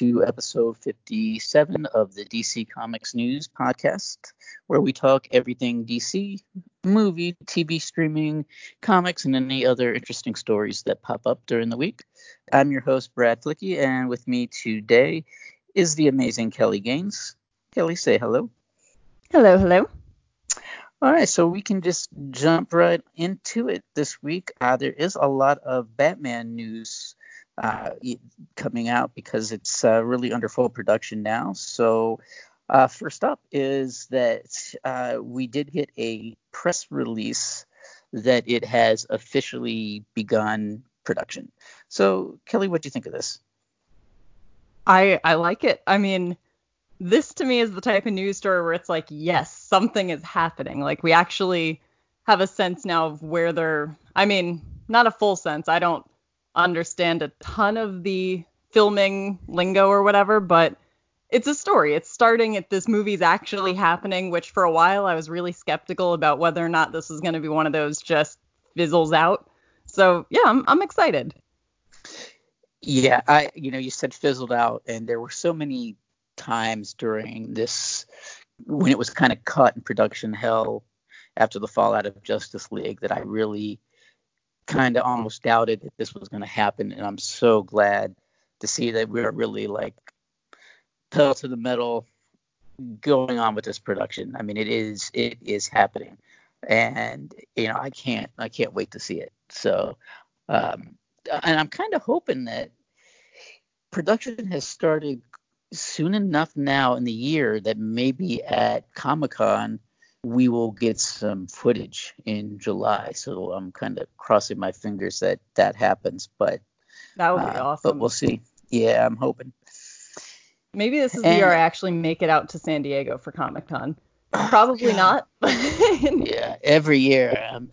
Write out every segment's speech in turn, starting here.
to episode 57 of the DC Comics News podcast, where we talk everything DC, movie, TV streaming, comics, and any other interesting stories that pop up during the week. I'm your host, Brad Flicky, and with me today is the amazing Kelly Gaines. Kelly, say hello. Hello, hello. All right, so we can just jump right into it this week. There is a lot of Batman news coming out because it's really under full production now. So first up is that we did get a press release that it has officially begun production. So Kelly, what do you think of this? I like it. I mean, this to me is the type of news story where it's like, yes, something is happening. Like, we actually have a sense now of where they're, I mean, not a full sense. I don't understand a ton of the filming lingo or whatever, but it's a story. It's starting at this movie's actually happening, which for a while I was really skeptical about whether or not this was going to be one of those just fizzles out. So yeah, I'm excited. Yeah, you said fizzled out, and there were so many times during this when it was kind of caught in production hell after the fallout of Justice League that I really kind of almost doubted that this was going to happen, and I'm so glad to see that we're really like pedal to the metal going on with this production. I mean, it is happening, and I can't wait to see it. So and I'm kind of hoping that production has started soon enough now in the year that maybe at Comic-Con we will get some footage in July. So I'm kind of crossing my fingers that happens, but that would be awesome. But we'll see. Yeah, I'm hoping. Maybe this is the year I actually make it out to San Diego for Comic-Con. Probably not. Yeah, every year. I'm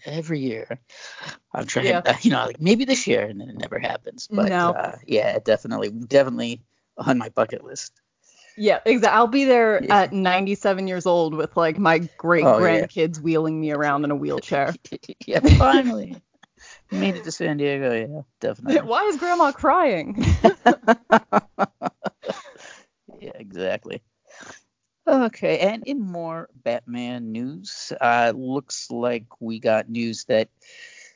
trying. Yeah. Like maybe this year, and then it never happens. But no. Yeah, definitely on my bucket list. Yeah, exactly. I'll be there at 97 years old with like my great grandkids wheeling me around in a wheelchair. Yeah, finally made it to San Diego. Yeah, definitely. Why is Grandma crying? Yeah, exactly. Okay, and in more Batman news, looks like we got news that,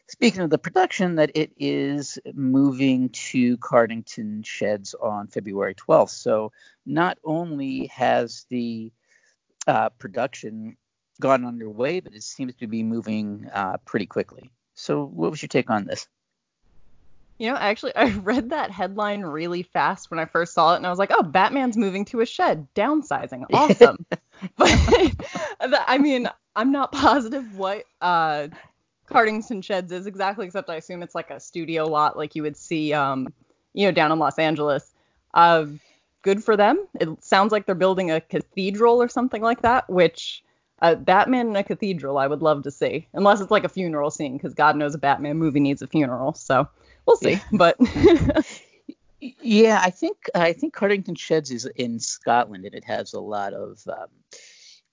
speaking of the production, that it is moving to Cardington Sheds on February 12th. So not only has the production gone underway, but it seems to be moving pretty quickly. So what was your take on this? Actually, I read that headline really fast when I first saw it, and I was like, oh, Batman's moving to a shed, downsizing, awesome. But I mean, I'm not positive what Cardington Sheds is exactly, except I assume it's like a studio lot like you would see, down in Los Angeles. Good for them. It sounds like they're building a cathedral or something like that, which Batman in a cathedral I would love to see, unless it's like a funeral scene, because God knows a Batman movie needs a funeral, so... We'll see, but yeah, I think Cardington Sheds is in Scotland, and it has a lot of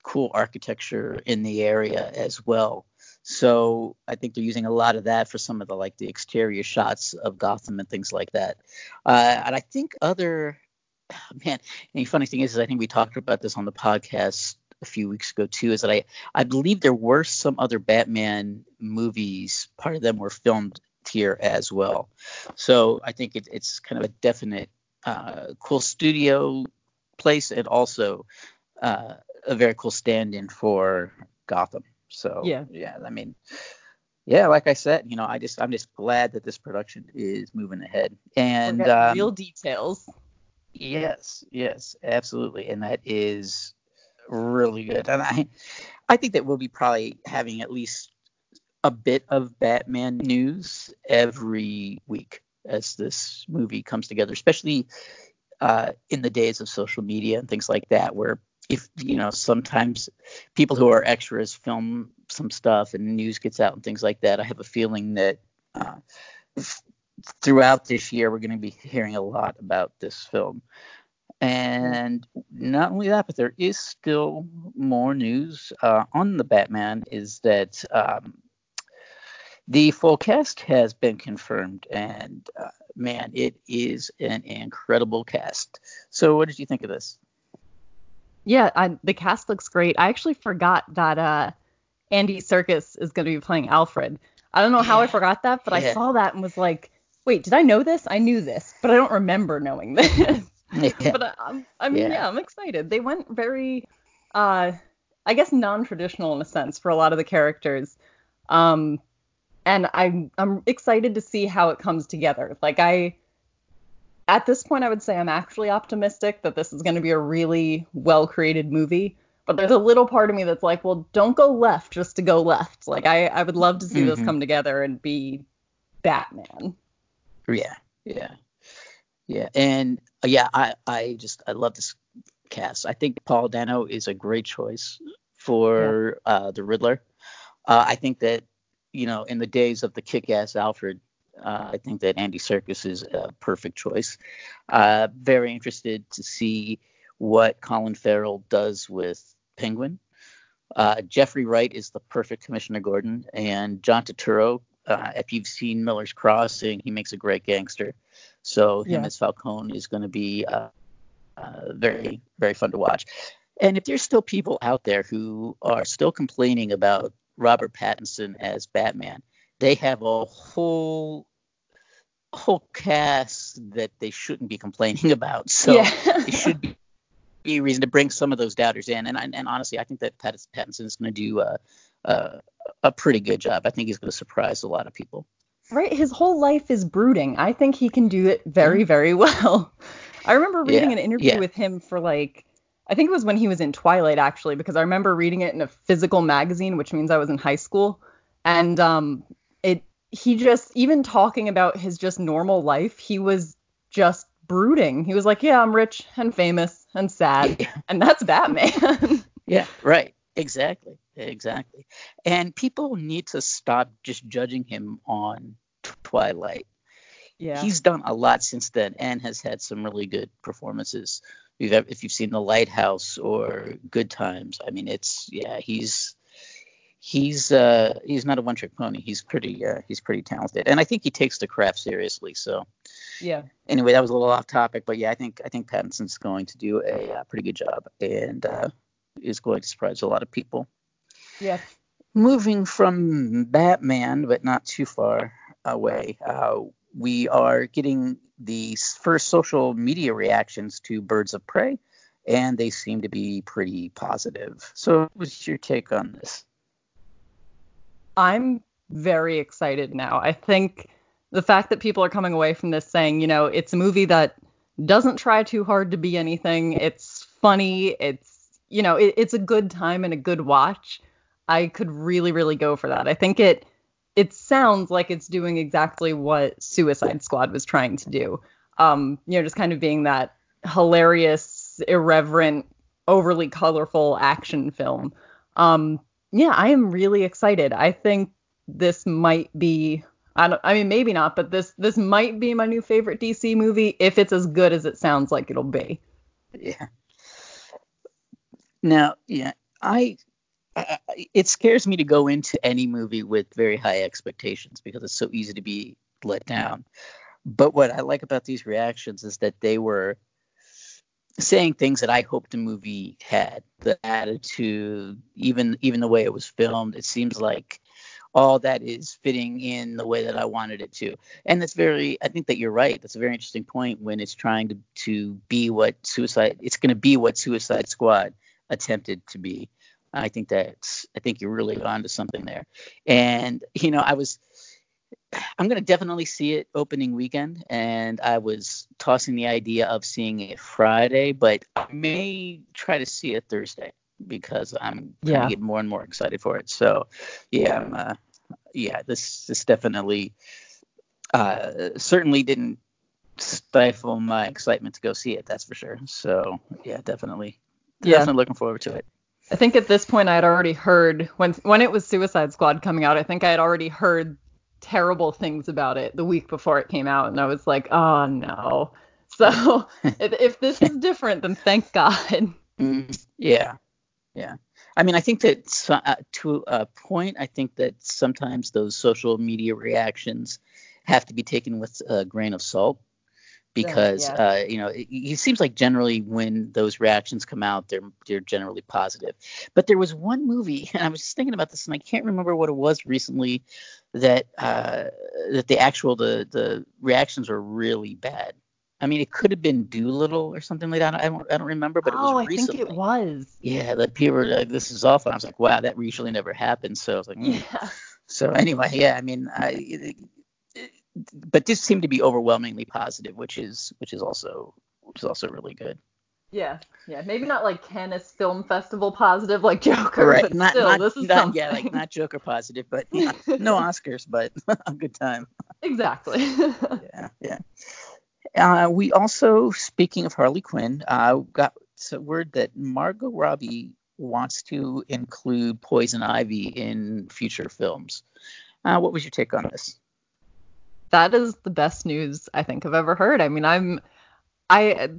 cool architecture in the area as well. So I think they're using a lot of that for some of the exterior shots of Gotham and things like that. And I think the funny thing is I think we talked about this on the podcast a few weeks ago too, is that I believe there were some other Batman movies. Part of them were filmed here as well, so I think it's kind of a definite cool studio place, and also a very cool stand-in for Gotham. So yeah, I mean, yeah, like I said, I'm just glad that this production is moving ahead, and real details. Yes, absolutely, and that is really good, and I think that we'll be probably having at least a bit of Batman news every week as this movie comes together, especially in the days of social media and things like that, where if sometimes people who are extras film some stuff and news gets out and things like that. I have a feeling that throughout this year we're going to be hearing a lot about this film. And not only that, but there is still more news on the Batman, is that The full cast has been confirmed, and man, it is an incredible cast. So what did you think of this? Yeah, the cast looks great. I actually forgot that Andy Serkis is going to be playing Alfred. I don't know how I forgot that, but I saw that and was like, wait, did I know this? I knew this, but I don't remember knowing this. But I'm excited. They went very, I guess, non-traditional in a sense for a lot of the characters. And I'm excited to see how it comes together. Like at this point, I would say I'm actually optimistic that this is going to be a really well-created movie. But there's a little part of me that's like, well, don't go left just to go left. Like, I would love to see this come together and be Batman. Yeah. And, I love this cast. I think Paul Dano is a great choice for the Riddler. I think that, in the days of the kick-ass Alfred, I think that Andy Serkis is a perfect choice. Very interested to see what Colin Farrell does with Penguin. Jeffrey Wright is the perfect Commissioner Gordon, and John Turturro, if you've seen Miller's Crossing, he makes a great gangster. So him as Falcone is going to be very, very fun to watch. And if there's still people out there who are still complaining about Robert Pattinson as Batman, they have a whole cast that they shouldn't be complaining about. So it should be a reason to bring some of those doubters in. And honestly, I think that Pattinson is going to do a pretty good job. I think he's going to surprise a lot of people. Right. His whole life is brooding. I think he can do it very, very well. I remember reading an interview with him for I think it was when he was in Twilight, actually, because I remember reading it in a physical magazine, which means I was in high school. And he just, even talking about his just normal life, he was just brooding. He was like, yeah, I'm rich and famous and sad. Yeah. And that's Batman. Yeah, right. Exactly. And people need to stop just judging him on Twilight. Yeah. He's done a lot since then and has had some really good performances. If you've seen The Lighthouse or Good Times, I mean, he's not a one-trick pony. He's pretty talented, and I think he takes the craft seriously. So anyway, that was a little off topic, but I think Pattinson's going to do a pretty good job and is going to surprise a lot of people. Yeah. Moving from Batman, but not too far away, we are getting the first social media reactions to Birds of Prey, and they seem to be pretty positive. So what's your take on this? I'm very excited now. I think the fact that people are coming away from this saying, it's a movie that doesn't try too hard to be anything. It's funny. It's, it's a good time and a good watch. I could really, really go for that. I think it sounds like it's doing exactly what Suicide Squad was trying to do. Just kind of being that hilarious, irreverent, overly colorful action film. I am really excited. I think this might be, maybe not, but this might be my new favorite DC movie if it's as good as it sounds like it'll be. Yeah. Now, it scares me to go into any movie with very high expectations because it's so easy to be let down. But what I like about these reactions is that they were saying things that I hoped the movie had. The attitude, even the way it was filmed, it seems like all that is fitting in the way that I wanted it to. And that's I think that you're right. That's a very interesting point when it's trying to be it's going to be what Suicide Squad attempted to be. I think you're really onto something there. And, I'm going to definitely see it opening weekend. And I was tossing the idea of seeing it Friday, but I may try to see it Thursday because I'm going to get more and more excited for it. So this definitely, certainly didn't stifle my excitement to go see it. That's for sure. So definitely looking forward to it. I think at this point I had already heard when it was Suicide Squad coming out, I think I had already heard terrible things about it the week before it came out. And I was like, oh, no. So if this is different, then thank God. Yeah. I mean, I think that to a point, I think that sometimes those social media reactions have to be taken with a grain of salt because, you know, it seems like generally when those reactions come out, they're generally positive. But there was one movie, and I was just thinking about this, and I can't remember what it was recently, that the reactions were really bad. I mean, it could have been Doolittle or something like that. I don't remember, but it was recently. Oh, I think it was. Yeah, like people were like, "This is awful." And I was like, "Wow, that usually never happens." So I was like, "Yeah." So anyway, yeah, I mean, but this seemed to be overwhelmingly positive, which is also really good. Yeah, maybe not like Cannes Film Festival positive like Joker, right. But still, this is something. Yeah, like not Joker positive, but yeah, no Oscars, but a good time. Exactly. Yeah. We also, speaking of Harley Quinn, got a word that Margot Robbie wants to include Poison Ivy in future films. What was your take on this? That is the best news I think I've ever heard. I mean,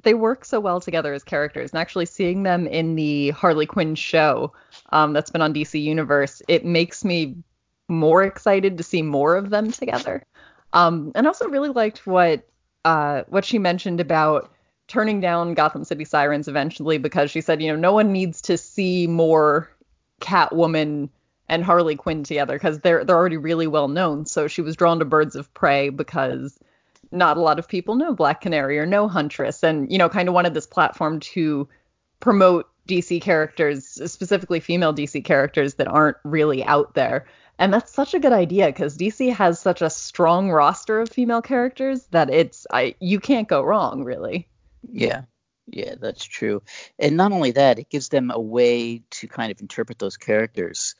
they work so well together as characters, and actually seeing them in the Harley Quinn show that's been on DC Universe, it makes me more excited to see more of them together. And I also really liked what she mentioned about turning down Gotham City Sirens eventually, because she said, you know, no one needs to see more Catwoman and Harley Quinn together because they're already really well known. So she was drawn to Birds of Prey because not a lot of people know Black Canary or know Huntress, and, you know, kind of wanted this platform to promote DC characters, specifically female DC characters that aren't really out there. And that's such a good idea because DC has such a strong roster of female characters that you can't go wrong, really. Yeah, that's true. And not only that, it gives them a way to kind of interpret those characters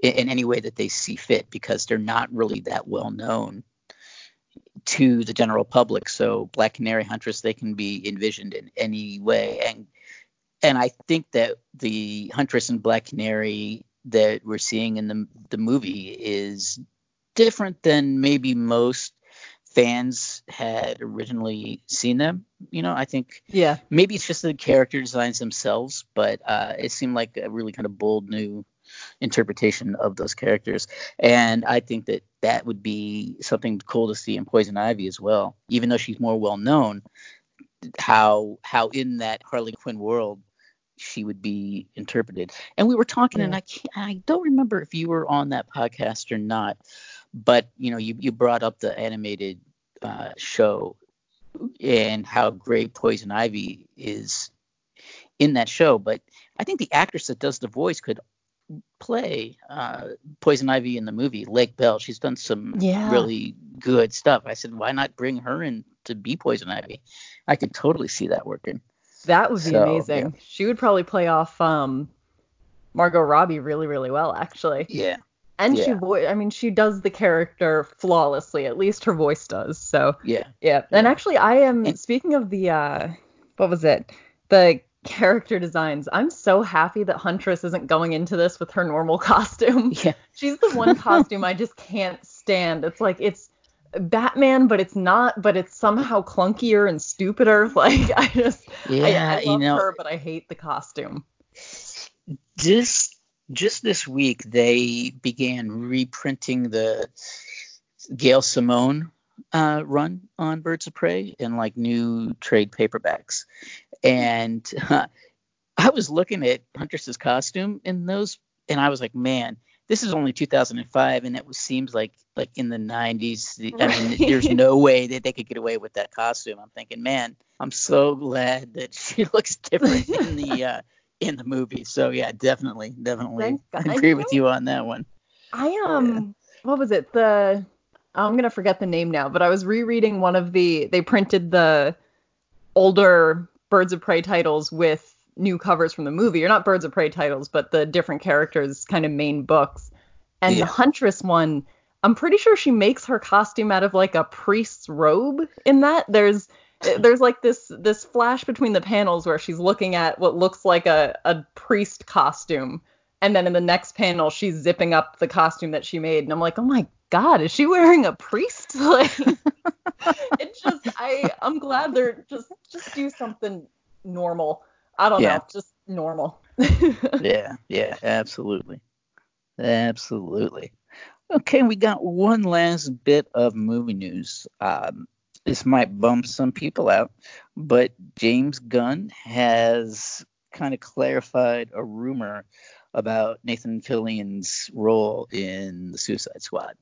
in any way that they see fit because they're not really that well known to the general public. So Black Canary, Huntress, they can be envisioned in any way. And I think that the Huntress and Black Canary that we're seeing in the movie is different than maybe most fans had originally seen them. You know, I think maybe it's just the character designs themselves, but it seemed like a really kind of bold new interpretation of those characters. And I think that would be something cool to see in Poison Ivy as well, even though she's more well known, how in that Harley Quinn world she would be interpreted. And we were talking, and I don't remember if you were on that podcast or not, but you know, you brought up the animated show and how great Poison Ivy is in that show. But I think the actress that does the voice could play Poison Ivy in the movie, Lake Bell. She's done some really good stuff. I said, why not bring her in to be Poison Ivy? I could totally see that working. That would be amazing. Yeah. She would probably play off Margot Robbie really, really well, actually. Yeah. And she does the character flawlessly. At least her voice does. So yeah. And actually, I am speaking of the what was it? The character designs. I'm so happy that Huntress isn't going into this with her normal costume. Yeah. She's the one costume I just can't stand. It's like it's Batman, but it's not, but it's somehow clunkier and stupider. Like I love her, but I hate the costume. Just this week they began reprinting the Gail Simone run on Birds of Prey in like new trade paperbacks, and I was looking at Huntress's costume in those, and I was like, man, this is only 2005, and seems like in the 90s. I mean, there's no way that they could get away with that costume. I'm thinking, man, I'm so glad that she looks different in the movie. So yeah, definitely, I agree with you on that one. What was it? I'm gonna forget the name now, but I was rereading they printed the older Birds of Prey titles with new covers from the movie, or not Birds of Prey titles, but the different characters' kind of main books. And the Huntress one, I'm pretty sure she makes her costume out of like a priest's robe in that. There's like this flash between the panels where she's looking at what looks like a priest costume. And then in the next panel, she's zipping up the costume that she made. And I'm like, oh my God, is she wearing a priest? Like, it's just, I'm glad they're just do something normal. I don't know, just normal. Yeah, absolutely. Okay, we got one last bit of movie news. This might bump some people out, but James Gunn has kind of clarified a rumor about Nathan Fillion's role in the Suicide Squad.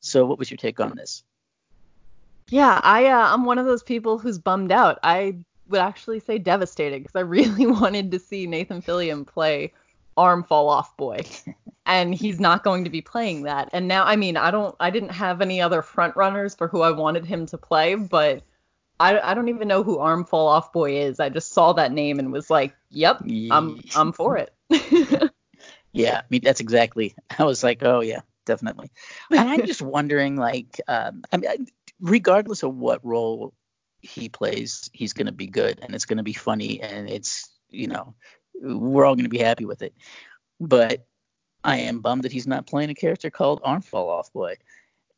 So what was your take on this? Yeah, I'm one of those people who's bummed out. I would actually say devastated, because I really wanted to see Nathan Fillion play Arm Fall Off Boy, and he's not going to be playing that. And now, I mean, I didn't have any other front runners for who I wanted him to play, but I don't even know who Arm Fall Off Boy is. I just saw that name and was like, yep, I'm for it. Yeah, I mean, that's exactly. I was like, oh yeah, definitely. And I'm just wondering, like, I mean, regardless of what role he plays, he's going to be good, and it's going to be funny, and it's, you know, we're all going to be happy with it. But I am bummed that he's not playing a character called Arm Fall Off Boy.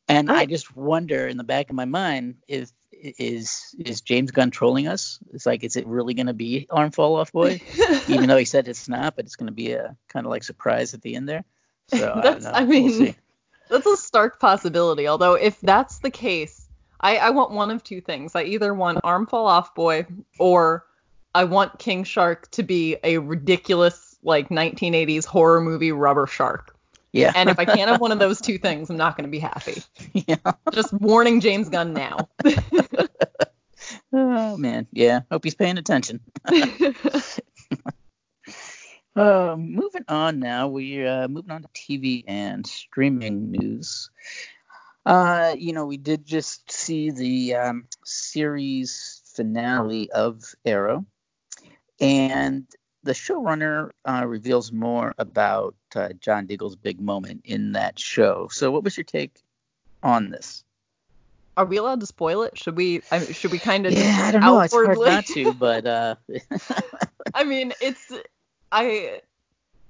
And I just wonder in the back of my mind, if is James Gunn trolling us? It's like, is it really going to be Arm Fall Off Boy? Even though he said it's not, but it's going to be a kind of like surprise at the end there. So that's, I mean, we'll see. That's a stark possibility. Although if that's the case, I want one of two things. I either want Arm Fall Off Boy, or I want King Shark to be a ridiculous, like, 1980s horror movie rubber shark. Yeah. And if I can't have one of those two things, I'm not going to be happy. Yeah. Just warning James Gunn now. Oh, man. Yeah. Hope he's paying attention. Moving on now. We're moving on to TV and streaming news. You know, we did just see the series finale of Arrow, and the showrunner reveals more about John Diggle's big moment in that show. So what was your take on this? Are we allowed to spoil it? Should we kind of? Yeah, I don't know. It's hard not to, but. I mean,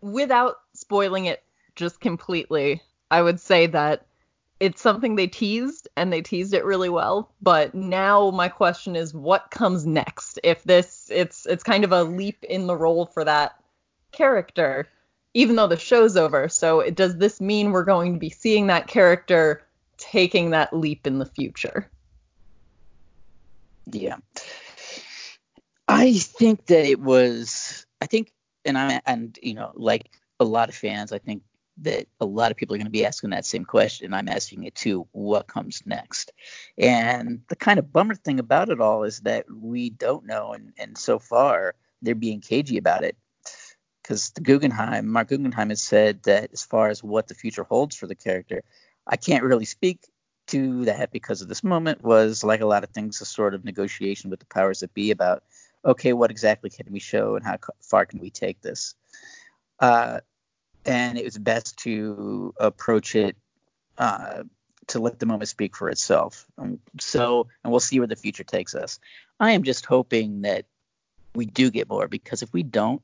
without spoiling it just completely, I would say that it's something they teased, and they teased it really well. But now my question is, what comes next? If this, it's kind of a leap in the role for that character, even though the show's over. So does this mean we're going to be seeing that character taking that leap in the future? Yeah. I think that it was, and you know, like a lot of fans, I think that a lot of people are going to be asking that same question. I'm asking it too. What comes next? And the kind of bummer thing about it all is that we don't know. And so far they're being cagey about it, because Mark Guggenheim has said that as far as what the future holds for the character, I can't really speak to that, because of this moment was, like a lot of things, a sort of negotiation with the powers that be about, okay, what exactly can we show and how far can we take this? And it was best to approach it to let the moment speak for itself. And we'll see where the future takes us. I am just hoping that we do get more, because if we don't,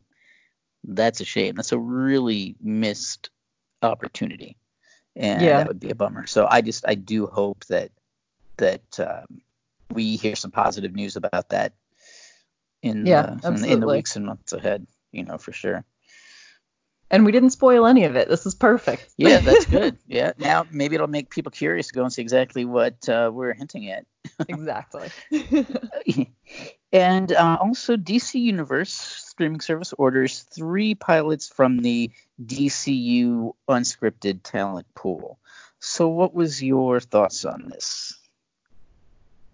that's a shame. That's a really missed opportunity, and that would be a bummer. So I do hope that we hear some positive news about that in the weeks and months ahead. You know, for sure. And we didn't spoil any of it. This is perfect. Yeah, that's good. Yeah. Now maybe it'll make people curious to go and see exactly what we're hinting at. Exactly. And also, DC Universe streaming service orders 3 pilots from the DCU unscripted talent pool. So what was your thoughts on this?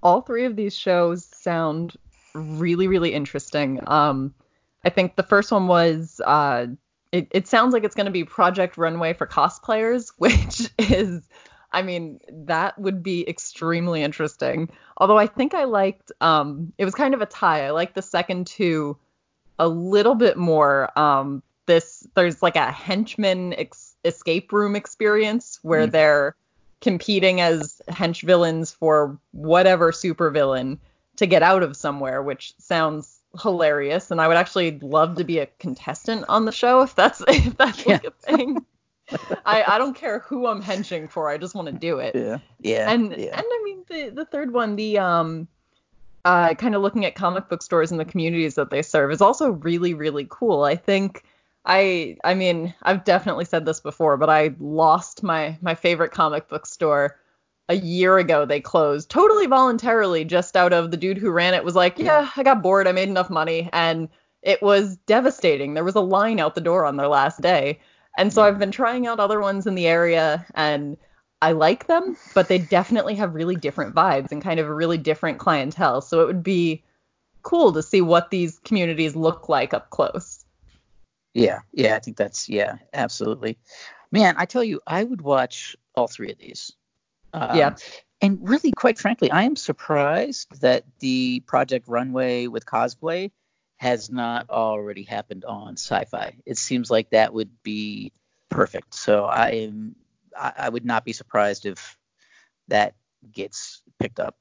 All 3 of these shows sound really, really interesting. I think the first one was... It sounds like it's going to be Project Runway for cosplayers, which is, I mean, that would be extremely interesting. Although I think I liked, it was kind of a tie. I liked the second 2 a little bit more. There's like a henchman escape room experience where they're competing as hench villains for whatever supervillain to get out of somewhere, which sounds hilarious, and I would actually love to be a contestant on the show if that's like a thing. I don't care who I'm henching for, I just want to do it. And I mean, the third one, the kind of looking at comic book stores and the communities that they serve, is also really, really cool. I think I mean, I've definitely said this before, but I lost my favorite comic book store a year ago. They closed totally voluntarily, just out of the dude who ran it was like, yeah, I got bored. I made enough money. And it was devastating. There was a line out the door on their last day. And so I've been trying out other ones in the area, and I like them, but they definitely have really different vibes and kind of a really different clientele. So it would be cool to see what these communities look like up close. Yeah, I think that's, absolutely. Man, I tell you, I would watch all three of these. And really, quite frankly, I am surprised that the Project Runway with cosplay has not already happened on Sci-Fi. It seems like that would be perfect. So I would not be surprised if that gets picked up.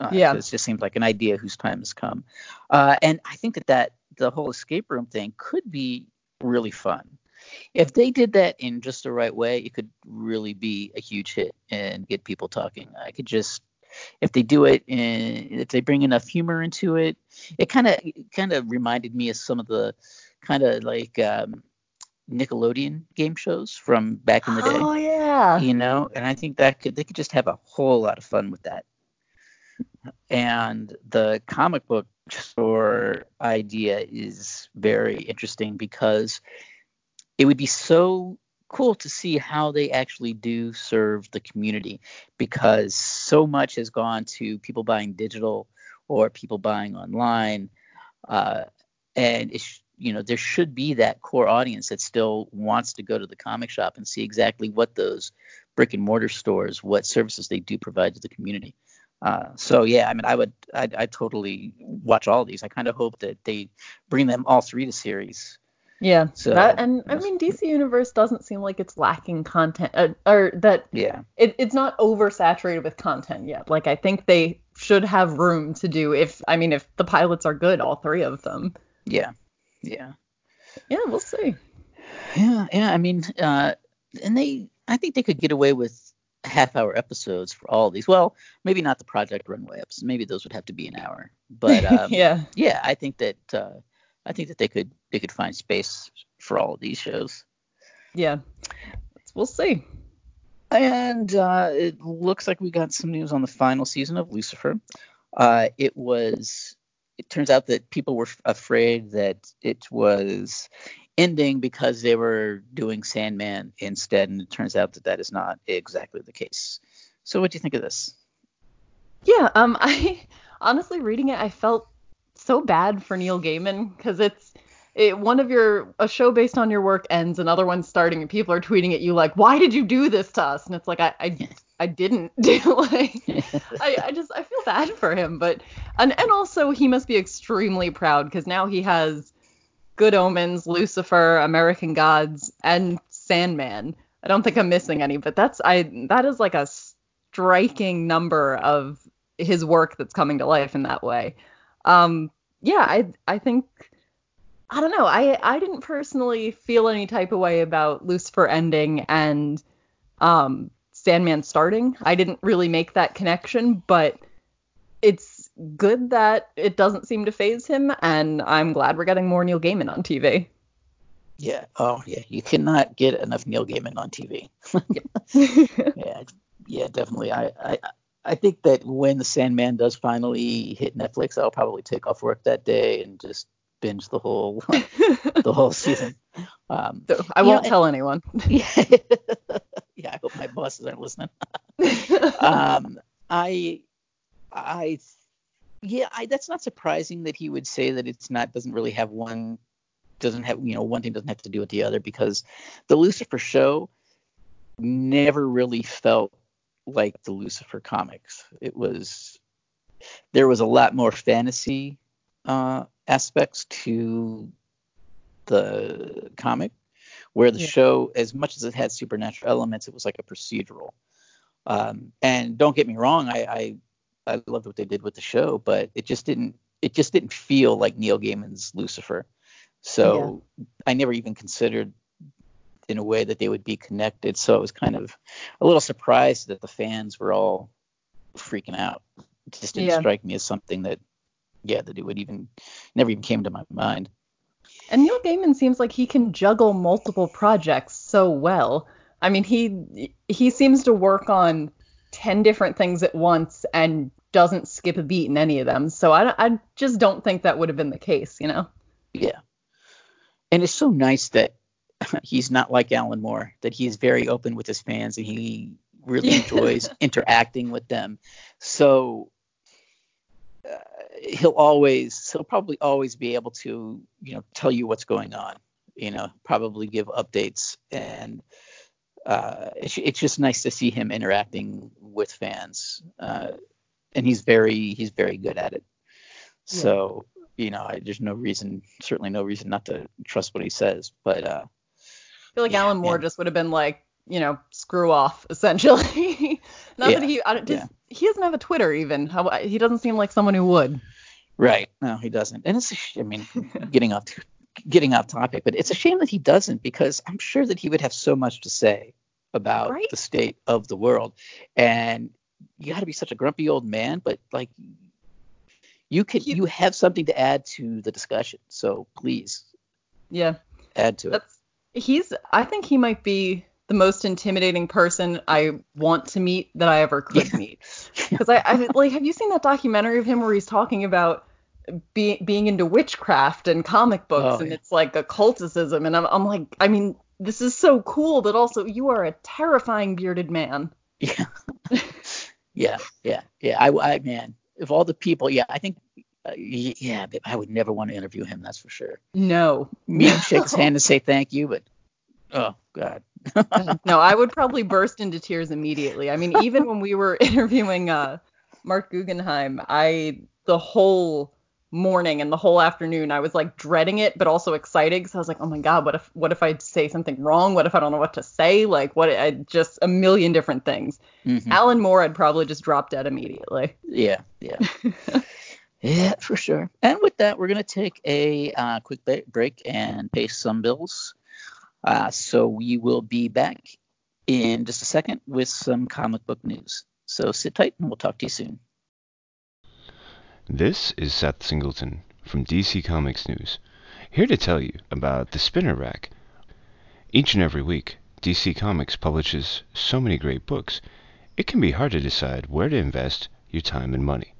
It just seems like an idea whose time has come. And I think that the whole escape room thing could be really fun. If they did that in just the right way, it could really be a huge hit and get people talking. If they do it, and if they bring enough humor into it, it kind of reminded me of some of the kind of like Nickelodeon game shows from back in the day. Oh yeah. You know, and I think that they could just have a whole lot of fun with that. And the comic book store idea is very interesting because it would be so cool to see how they actually do serve the community, because so much has gone to people buying digital or people buying online. And there should be that core audience that still wants to go to the comic shop and see exactly what those brick and mortar stores, what services they do provide to the community. I totally watch all these. I kind of hope that they bring them all three to series. Yeah. So that, and I mean, DC Universe doesn't seem like it's lacking content, it's not oversaturated with content yet. Like, I think they should have room to do if the pilots are good, all three of them. Yeah. Yeah, we'll see. Yeah. I mean, and I think they could get away with half-hour episodes for all of these. Well, maybe not the Project Runway episodes. Maybe those would have to be an hour. But yeah, I think that they could find space for all of these shows. Yeah, we'll see. And it looks like we got some news on the final season of Lucifer. It turns out that people were afraid that it was ending because they were doing Sandman instead, and it turns out that is not exactly the case. So what do you think of this? Yeah, I honestly, reading it, I felt so bad for Neil Gaiman, because a show based on your work ends, another one's starting, and people are tweeting at you like, why did you do this to us? And it's like, I didn't. I feel bad for him, but and also he must be extremely proud, because now he has Good Omens, Lucifer, American Gods, and Sandman. I don't think I'm missing any, but that is like a striking number of his work that's coming to life in that way. I think, I don't know, I didn't personally feel any type of way about Lucifer ending and Sandman starting. I didn't really make that connection, but it's good that it doesn't seem to phase him, and I'm glad we're getting more Neil Gaiman on TV. Yeah. Oh, yeah. You cannot get enough Neil Gaiman on TV. Yeah. Definitely. I think that when the Sandman does finally hit Netflix, I'll probably take off work that day and just binge the whole season. So I won't tell anyone. Yeah. I hope my bosses aren't listening. That's not surprising that he would say that one thing doesn't have to do with the other, because the Lucifer show never really felt like the Lucifer comics. There was a lot more fantasy aspects to the comic, where the show, as much as it had supernatural elements, it was like a procedural. And don't get me wrong, I loved what they did with the show, but it just didn't feel like Neil Gaiman's Lucifer. So I never even considered in a way that they would be connected. So I was kind of a little surprised that the fans were all freaking out. It just didn't strike me as something that it would even never even came to my mind. And Neil Gaiman seems like he can juggle multiple projects so well. I mean, he seems to work on 10 different things at once and doesn't skip a beat in any of them. So I just don't think that would have been the case, you know? Yeah. And it's so nice that he's not like Alan Moore, that he's very open with his fans and he really enjoys interacting with them. So he'll probably always be able to, you know, tell you what's going on, you know, probably give updates. And it's just nice to see him interacting with fans. And he's very good at it. Yeah. So, you know, there's certainly no reason not to trust what he says. But I feel like Alan Moore just would have been like, you know, screw off, essentially. He doesn't have a Twitter even. He doesn't seem like someone who would. Right. No, he doesn't. And getting off topic, but it's a shame that he doesn't, because I'm sure that he would have so much to say about the state of the world. And you got to be such a grumpy old man, but like you have something to add to the discussion. So please. Yeah. Add to it. I think he might be the most intimidating person I want to meet that I ever could meet. Because I like, have you seen that documentary of him where he's talking about being into witchcraft and comic books it's like occulticism, and I'm like, I mean, this is so cool, but also you are a terrifying bearded man. Yeah. Yeah. I man, of all the people, I think, I would never want to interview him. That's for sure. No. Me shake his hand and say thank you, but oh God. No, I would probably burst into tears immediately. I mean, even when we were interviewing Mark Guggenheim, the whole morning and the whole afternoon I was like dreading it, but also excited, because I was like, oh my God, what if I say something wrong? What if I don't know what to say? Like just a million different things. Mm-hmm. Alan Moore, I'd probably just drop dead immediately. Yeah. Yeah, for sure. And with that, we're going to take a quick break and pay some bills. So we will be back in just a second with some comic book news. So sit tight and we'll talk to you soon. This is Seth Singleton from DC Comics News, here to tell you about the Spinner Rack. Each and every week, DC Comics publishes so many great books, it can be hard to decide where to invest your time and money.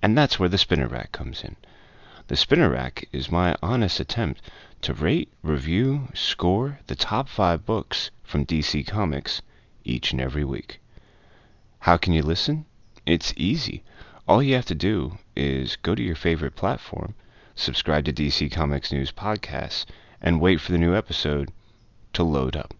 And that's where the Spinner Rack comes in. The Spinner Rack is my honest attempt to rate, review, score the top 5 books from DC Comics each and every week. How can you listen? It's easy. All you have to do is go to your favorite platform, subscribe to DC Comics News podcasts, and wait for the new episode to load up.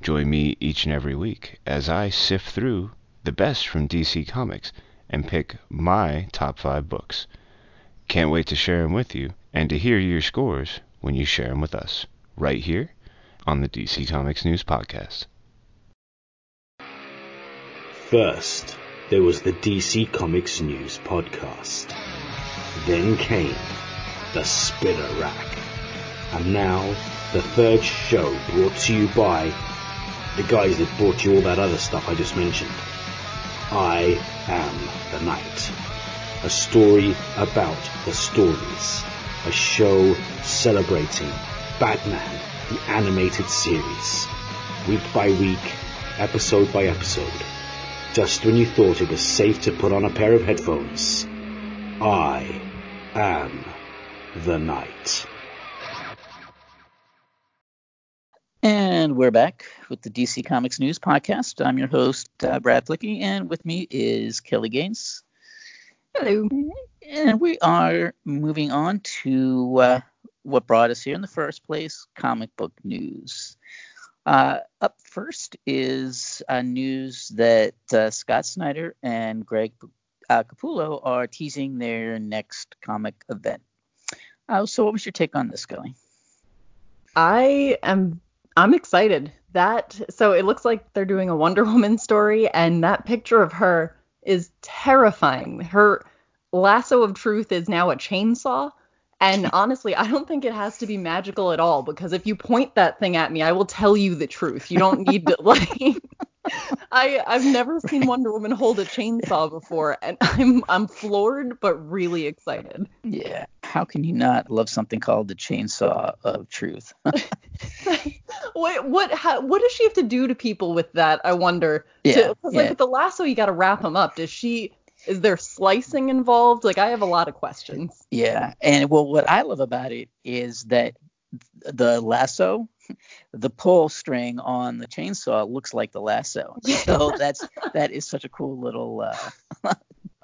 Join me each and every week as I sift through the best from DC Comics and pick my top 5 books. Can't wait to share them with you and to hear your scores when you share them with us, right here on the DC Comics News podcast. First, there was the DC Comics News podcast. Then came the Spinner Rack. And now, the third show brought to you by the guys that brought you all that other stuff I just mentioned. I Am The Night. A story about the stories. A show celebrating Batman, the animated series. Week by week, episode by episode. Just when you thought it was safe to put on a pair of headphones, I Am The Night. And we're back with the DC Comics News podcast. I'm your host, Brad Flicky, and with me is Kelly Gaines. Hello. And we are moving on to what brought us here in the first place, comic book news. Up first is news that Scott Snyder and Greg Capullo are teasing their next comic event. So what was your take on this, Kelly? I'm excited. So it looks like they're doing a Wonder Woman story, and that picture of her is terrifying. Her lasso of truth is now a chainsaw. And honestly, I don't think it has to be magical at all, because if you point that thing at me, I will tell you the truth. You don't need to, like, I've never seen Wonder Woman hold a chainsaw before, and I'm floored, but really excited. Yeah. how can you not love something called the Chainsaw of Truth? What does she have to do to people with that, I wonder? Like with the lasso, you got to wrap them up. Is there slicing involved? Like, I have a lot of questions. Yeah, and well, what I love about it is that the lasso, the pull string on the chainsaw looks like the lasso. So that is such a cool little.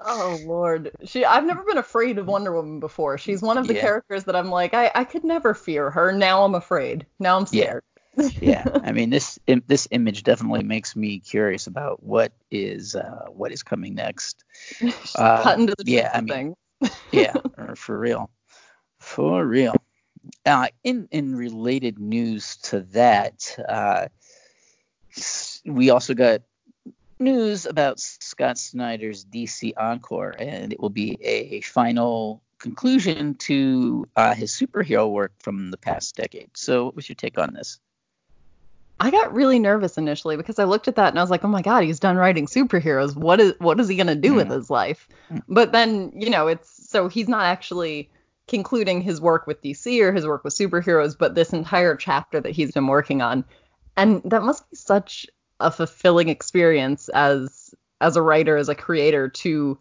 Oh Lord, I've never been afraid of Wonder Woman before. She's one of the characters that I'm like, I could never fear her. Now I'm afraid. Now I'm scared. Yeah. I mean, this image definitely makes me curious about what is coming next. She's cut into the thing. Yeah, for real. In related news to that, we also got news about Scott Snyder's DC Encore, and it will be a final conclusion to his superhero work from the past decade. So what was your take on this? I got really nervous initially because I looked at that and I was like, oh my God, he's done writing superheroes. What is he going to do with his life? But then, so he's not actually concluding his work with DC or his work with superheroes, but this entire chapter that he's been working on. And that must be such a fulfilling experience as a writer, as a creator, to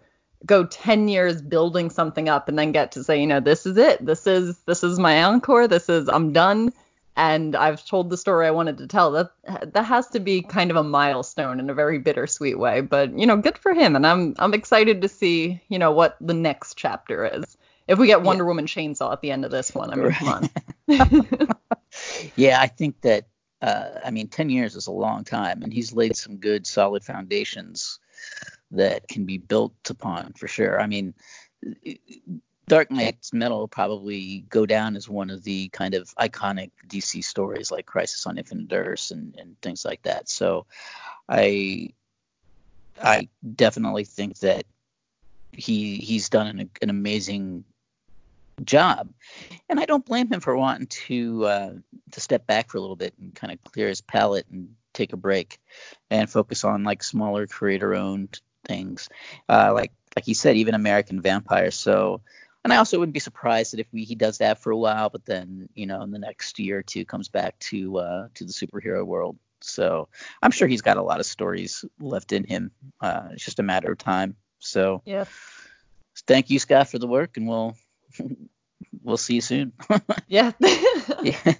go 10 years building something up and then get to say, this is it. This is my encore. I'm done. And I've told the story I wanted to tell. That has to be kind of a milestone in a very bittersweet way, but good for him. And I'm excited to see, what the next chapter is. If we get Wonder Woman Chainsaw at the end of this one, I mean, come on. Yeah, I think that, 10 years is a long time, and he's laid some good, solid foundations that can be built upon for sure. I mean, Dark Knight's Metal will probably go down as one of the kind of iconic DC stories, like Crisis on Infinite Earths and things like that. So I definitely think that he's done an amazing job, and I don't blame him for wanting to step back for a little bit and kind of clear his palate and take a break and focus on like smaller creator-owned things, like he said, even American Vampire. So. And I also wouldn't be surprised that if he does that for a while, but then, in the next year or two comes back to the superhero world. So I'm sure he's got a lot of stories left in him. It's just a matter of time. So yeah, thank you, Scott, for the work, and we'll see you soon. Yeah. Yeah.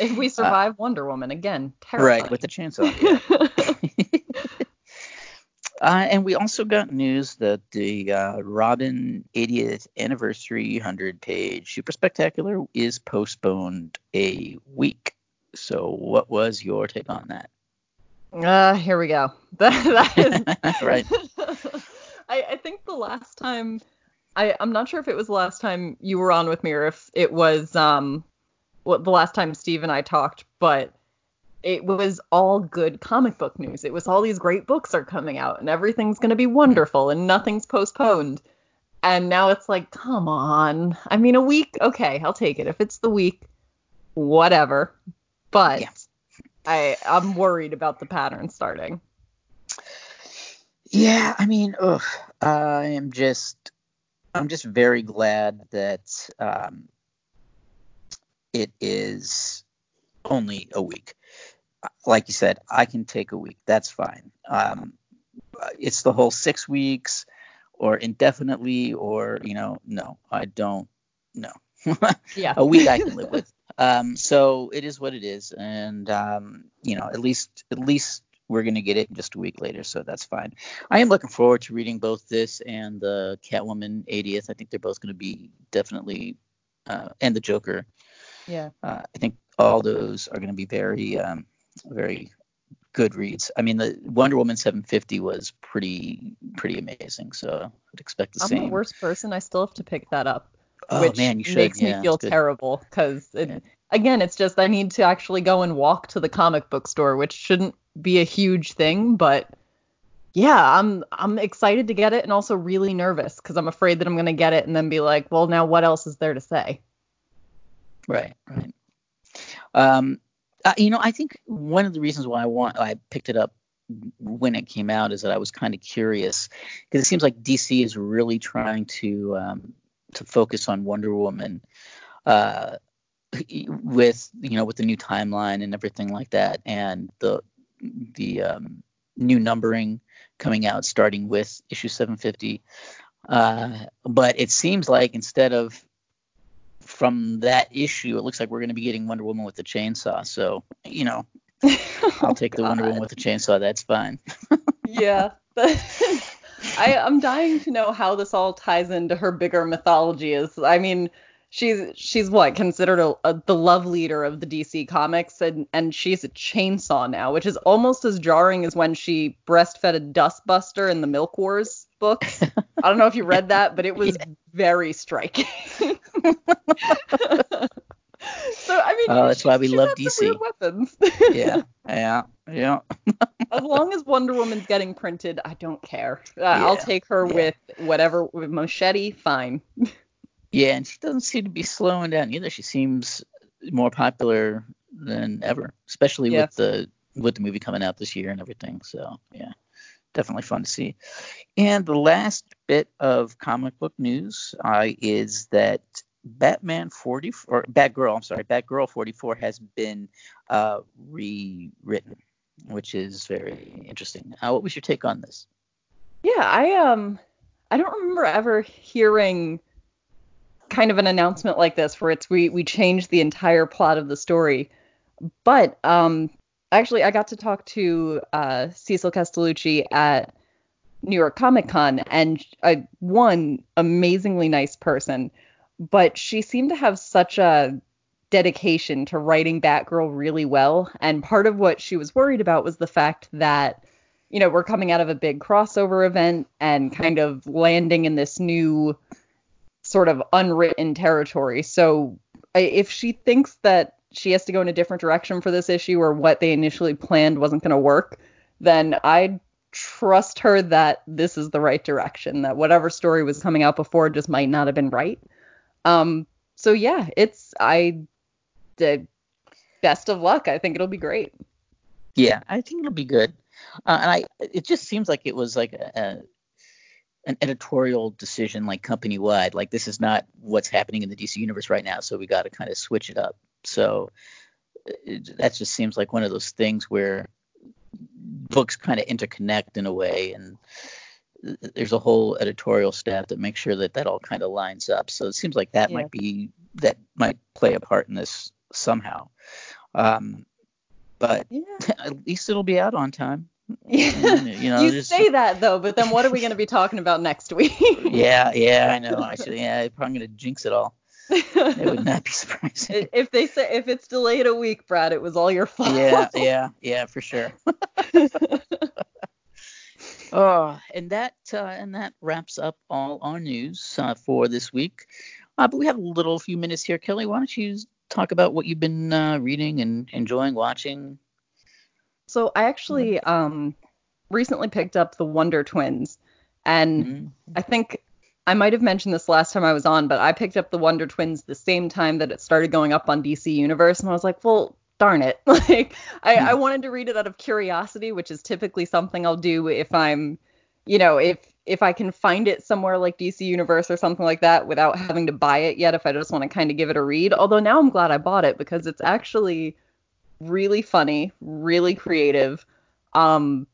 If we survive Wonder Woman again, terrifying. Right, with the chainsaw. Yeah. And we also got news that the Robin 80th anniversary 100-page Super Spectacular is postponed a week. So what was your take on that? Here we go. That is right. I think the last time, I'm not sure if it was the last time you were on with me or if it was the last time Steve and I talked, but it was all good comic book news. It was all these great books are coming out and everything's going to be wonderful and nothing's postponed. And now it's like, come on. I mean, a week. Okay, I'll take it. If it's the week, whatever. But yeah. I'm worried about the pattern starting. Yeah, I mean, I'm just very glad that it is only a week. Like you said, I can take a week. That's fine. It's the whole 6 weeks or indefinitely or, no, I don't know. Yeah. A week I can live with. So it is what it is. And, at least we're going to get it just a week later. So that's fine. I am looking forward to reading both this and the Catwoman 80th. I think they're both going to be definitely and the Joker. Yeah. I think all those are going to be very, very good reads. I mean, the Wonder Woman 750 was pretty amazing, so I'd expect the same. I'm the worst person. I still have to pick that up, which makes me feel terrible because, again, it's just I need to actually go and walk to the comic book store, which shouldn't be a huge thing, but yeah, I'm excited to get it and also really nervous because I'm afraid that I'm going to get it and then be like, well, now what else is there to say? Right. I think one of the reasons why I picked it up when it came out is that I was kind of curious because it seems like DC is really trying to to focus on Wonder Woman with the new timeline and everything like that, and the new numbering coming out starting with issue 750. But it seems like instead of from that issue, it looks like we're going to be getting Wonder Woman with the chainsaw. So, I'll take the Wonder Woman with the chainsaw. That's fine. Yeah. I'm dying to know how this all ties into her bigger mythology. She's what considered the love leader of the DC Comics, and she's a chainsaw now, which is almost as jarring as when she breastfed a dustbuster in the Milk Wars books. I don't know if you read that, but it was very striking. That's why we love DC. Weapons. Yeah. As long as Wonder Woman's getting printed, I don't care. I'll take her with whatever, with machete, fine. Yeah, and she doesn't seem to be slowing down either. She seems more popular than ever, especially with the movie coming out this year and everything. So, yeah, definitely fun to see. And the last bit of comic book news is that Batgirl 44 has been rewritten, which is very interesting. What was your take on this? Yeah, I don't remember ever hearing kind of an announcement like this where it's we changed the entire plot of the story, but actually I got to talk to Cecil Castellucci at New York Comic Con, and one amazingly nice person, but she seemed to have such a dedication to writing Batgirl really well, and part of what she was worried about was the fact that we're coming out of a big crossover event and kind of landing in this new sort of unwritten territory. So if she thinks that she has to go in a different direction for this issue, or what they initially planned wasn't going to work, then I'd trust her that this is the right direction, that whatever story was coming out before just might not have been right. Best of luck. I think it'll be great. Yeah, I think it'll be good. It just seems like it was like an editorial decision, like company wide, like this is not what's happening in the DC universe right now, so we got to kind of switch it up. So that just seems like one of those things where books kind of interconnect in a way, and there's a whole editorial staff that makes sure that all kind of lines up. So it seems like that might play a part in this somehow. At least it'll be out on time. Yeah. Say that though, but then what are we going to be talking about next week? I know. Actually, I'm probably going to jinx it all. It would not be surprising if they say if it's delayed a week, Brad. It was all your fault. Yeah, for sure. Oh, and that wraps up all our news for this week. But we have a few minutes here, Kelly. Why don't you talk about what you've been reading and enjoying watching? So I actually recently picked up the Wonder Twins, and I think I might have mentioned this last time I was on, but I picked up the Wonder Twins the same time that it started going up on DC Universe, and I was like, well, darn it. I wanted to read it out of curiosity, which is typically something I'll do if I'm, if I can find it somewhere like DC Universe or something like that without having to buy it yet, if I just want to kind of give it a read. Although now I'm glad I bought it, because it's actually really funny, really creative, and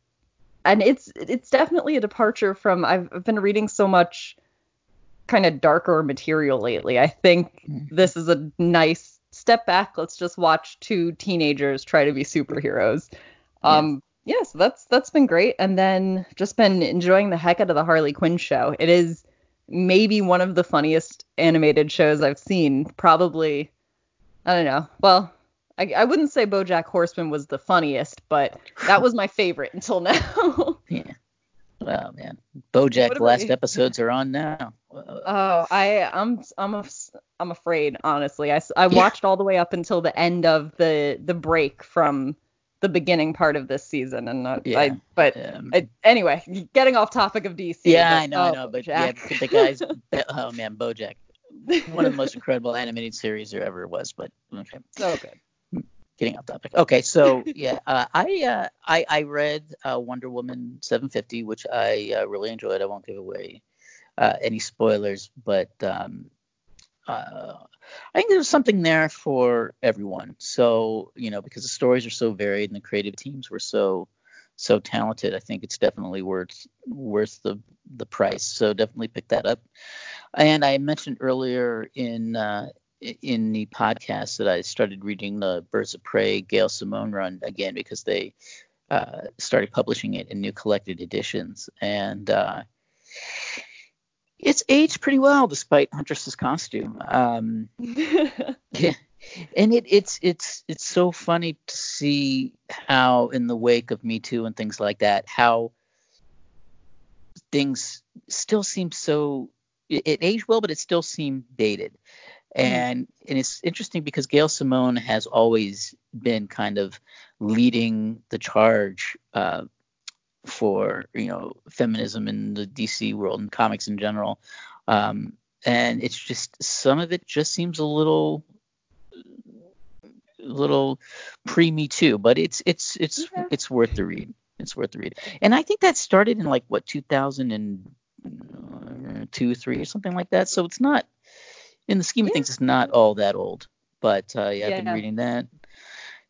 it's definitely a departure from I've been reading so much kind of darker material lately. I think this is a nice step back. Let's just watch two teenagers try to be superheroes. So that's been great, and then just been enjoying the heck out of the Harley Quinn show. It is maybe one of the funniest animated shows I've seen. Probably, I don't know. Well, I wouldn't say BoJack Horseman was the funniest, but that was my favorite until now. Yeah. Well, man, BoJack last episodes are on now. Oh, I'm afraid, honestly. I watched all the way up until the end of the break from the beginning part of this season, and anyway, getting off topic of DC. Yeah, I know, but yeah, the guys. Oh man, BoJack, one of the most incredible animated series there ever was. But okay, so good. Getting off topic. Okay, so I read Wonder Woman 750, which I really enjoyed. I won't give away any spoilers, but I think there's something there for everyone. So, you know, because the stories are so varied and the creative teams were so talented, I think it's definitely worth the price. So definitely pick that up. And I mentioned earlier in the podcast that I started reading the Birds of Prey Gail Simone run again, because they started publishing it in new collected editions. And it's aged pretty well despite Huntress's costume. Yeah. And it's so funny to see how, in the wake of Me Too and things like that, how things still seem so – it aged well, but it still seemed dated. And it's interesting because Gail Simone has always been kind of leading the charge for, you know, feminism in the DC world and comics in general. And it's just – some of it just seems a little pre-Me Too, but it's worth the read. It's worth the read. And I think that started in 2002, 3 or something like that. So it's not, in the scheme of things, it's not all that old. But I've been reading that.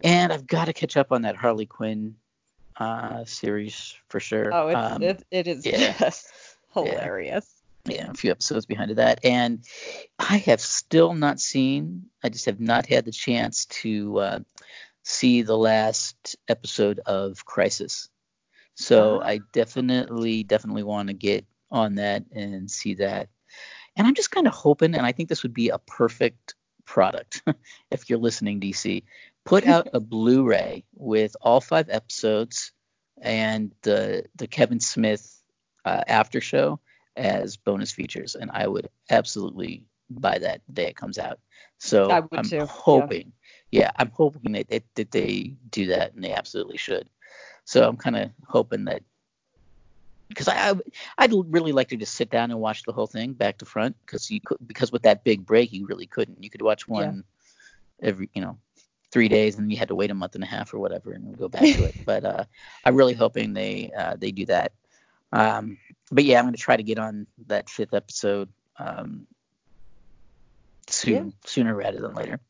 And I've got to catch up on that Harley Quinn series for sure. Oh, it is just hilarious. Yeah, a few episodes behind that. And I have still not seen, I just have not had the chance to see the last episode of Crisis. So I definitely want to get on that and see that. And I'm just kind of hoping, and I think this would be a perfect product if you're listening, DC, put out a Blu-ray with all 5 episodes and the Kevin Smith after show as bonus features, and I would absolutely buy that the day it comes out. So I'm hoping that they do that, and they absolutely should. So I'm kind of hoping that, because I'd really like to just sit down and watch the whole thing back to front, because with that big break you really couldn't. You could watch one every 3 days, and you had to wait a month and a half or whatever and go back to it. But I'm really hoping they do that. But I'm going to try to get on that 5th episode sooner rather than later.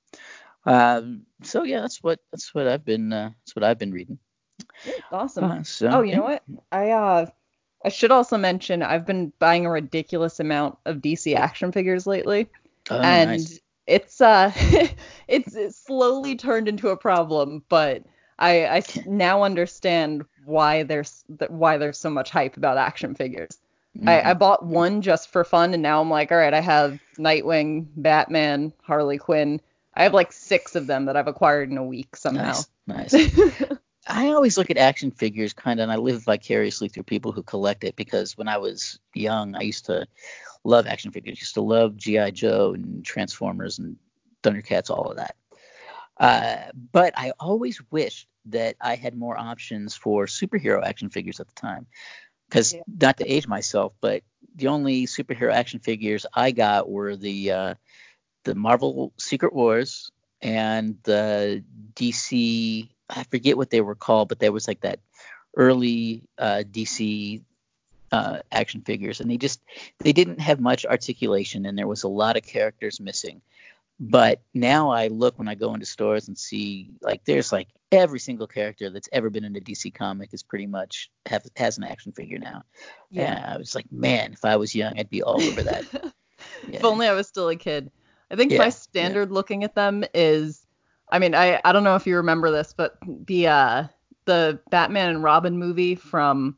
That's what I've been reading. Awesome. Know what? I should also mention I've been buying a ridiculous amount of DC action figures lately, and nice. It's it's slowly turned into a problem, but I now understand why there's so much hype about action figures. Mm-hmm. I bought one just for fun, and now I'm like, all right, I have Nightwing, Batman, Harley Quinn. I have 6 of them that I've acquired in a week somehow. Nice. I always look at action figures kind of, and I live vicariously through people who collect it, because when I was young, I used to love action figures. I used to love G.I. Joe and Transformers and Thundercats, all of that. But I always wished that I had more options for superhero action figures at the time, because not to age myself, but the only superhero action figures I got were the Marvel Secret Wars and the DC, I forget what they were called, but there was that early DC action figures, and they didn't have much articulation, and there was a lot of characters missing. But now I look when I go into stores and see there's every single character that's ever been in a DC comic is pretty much has an action figure now. Yeah. And I was like, man, if I was young, I'd be all over that. If only I was still a kid. I think my standard looking at them is, I mean, I don't know if you remember this, but the Batman and Robin movie from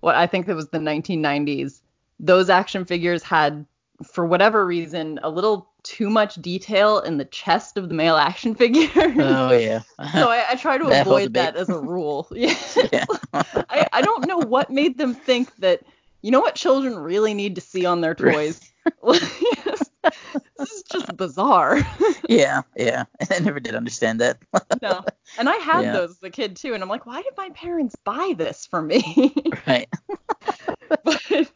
what I think it was the 1990s, those action figures had, for whatever reason, a little too much detail in the chest of the male action figure. Oh yeah. So I try to avoid that as a rule. Yeah. I don't know what made them think that, you know what children really need to see on their toys. This is just bizarre. Yeah. I never did understand that. No. And I had those as a kid too, and I'm like, why did my parents buy this for me? Right. But in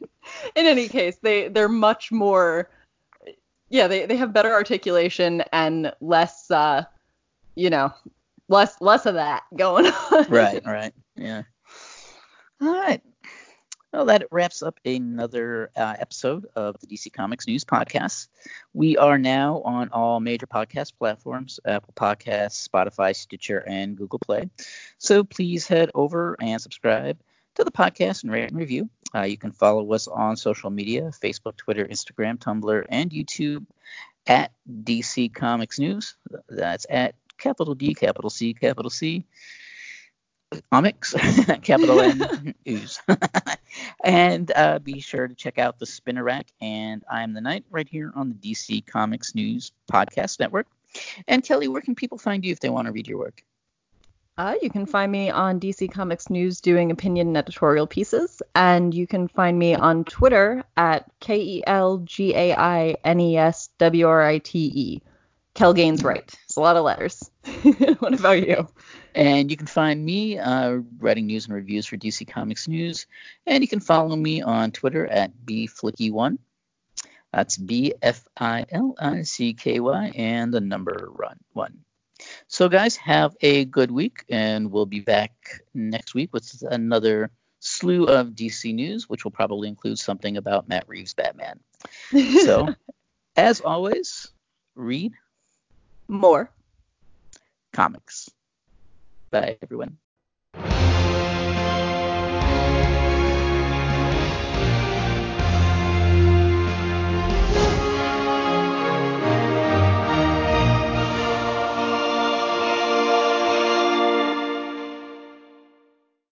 any case, they're much more. Yeah, they have better articulation and less, less of that going on. Right. Yeah. All right. Well, that wraps up another episode of the DC Comics News Podcast. We are now on all major podcast platforms, Apple Podcasts, Spotify, Stitcher, and Google Play. So please head over and subscribe to the podcast and rate and review. You can follow us on social media, Facebook, Twitter, Instagram, Tumblr, and YouTube at DC Comics News. That's at capital D, capital C, comics, capital N, news. And be sure to check out the Spinner Rack and I Am The Night right here on the DC Comics News Podcast Network. And Kelly, where can people find you if they want to read your work? You can find me on DC Comics News doing opinion and editorial pieces. And you can find me on Twitter at KelGainesWrite. Kel Gaines Wright. It's a lot of letters. What about you? And you can find me writing news and reviews for DC Comics News. And you can follow me on Twitter at BFlicky1. That's BFilicky and the number one. So, guys, have a good week, and we'll be back next week with another slew of DC news, which will probably include something about Matt Reeves' Batman. So, as always, read more comics. Bye, everyone.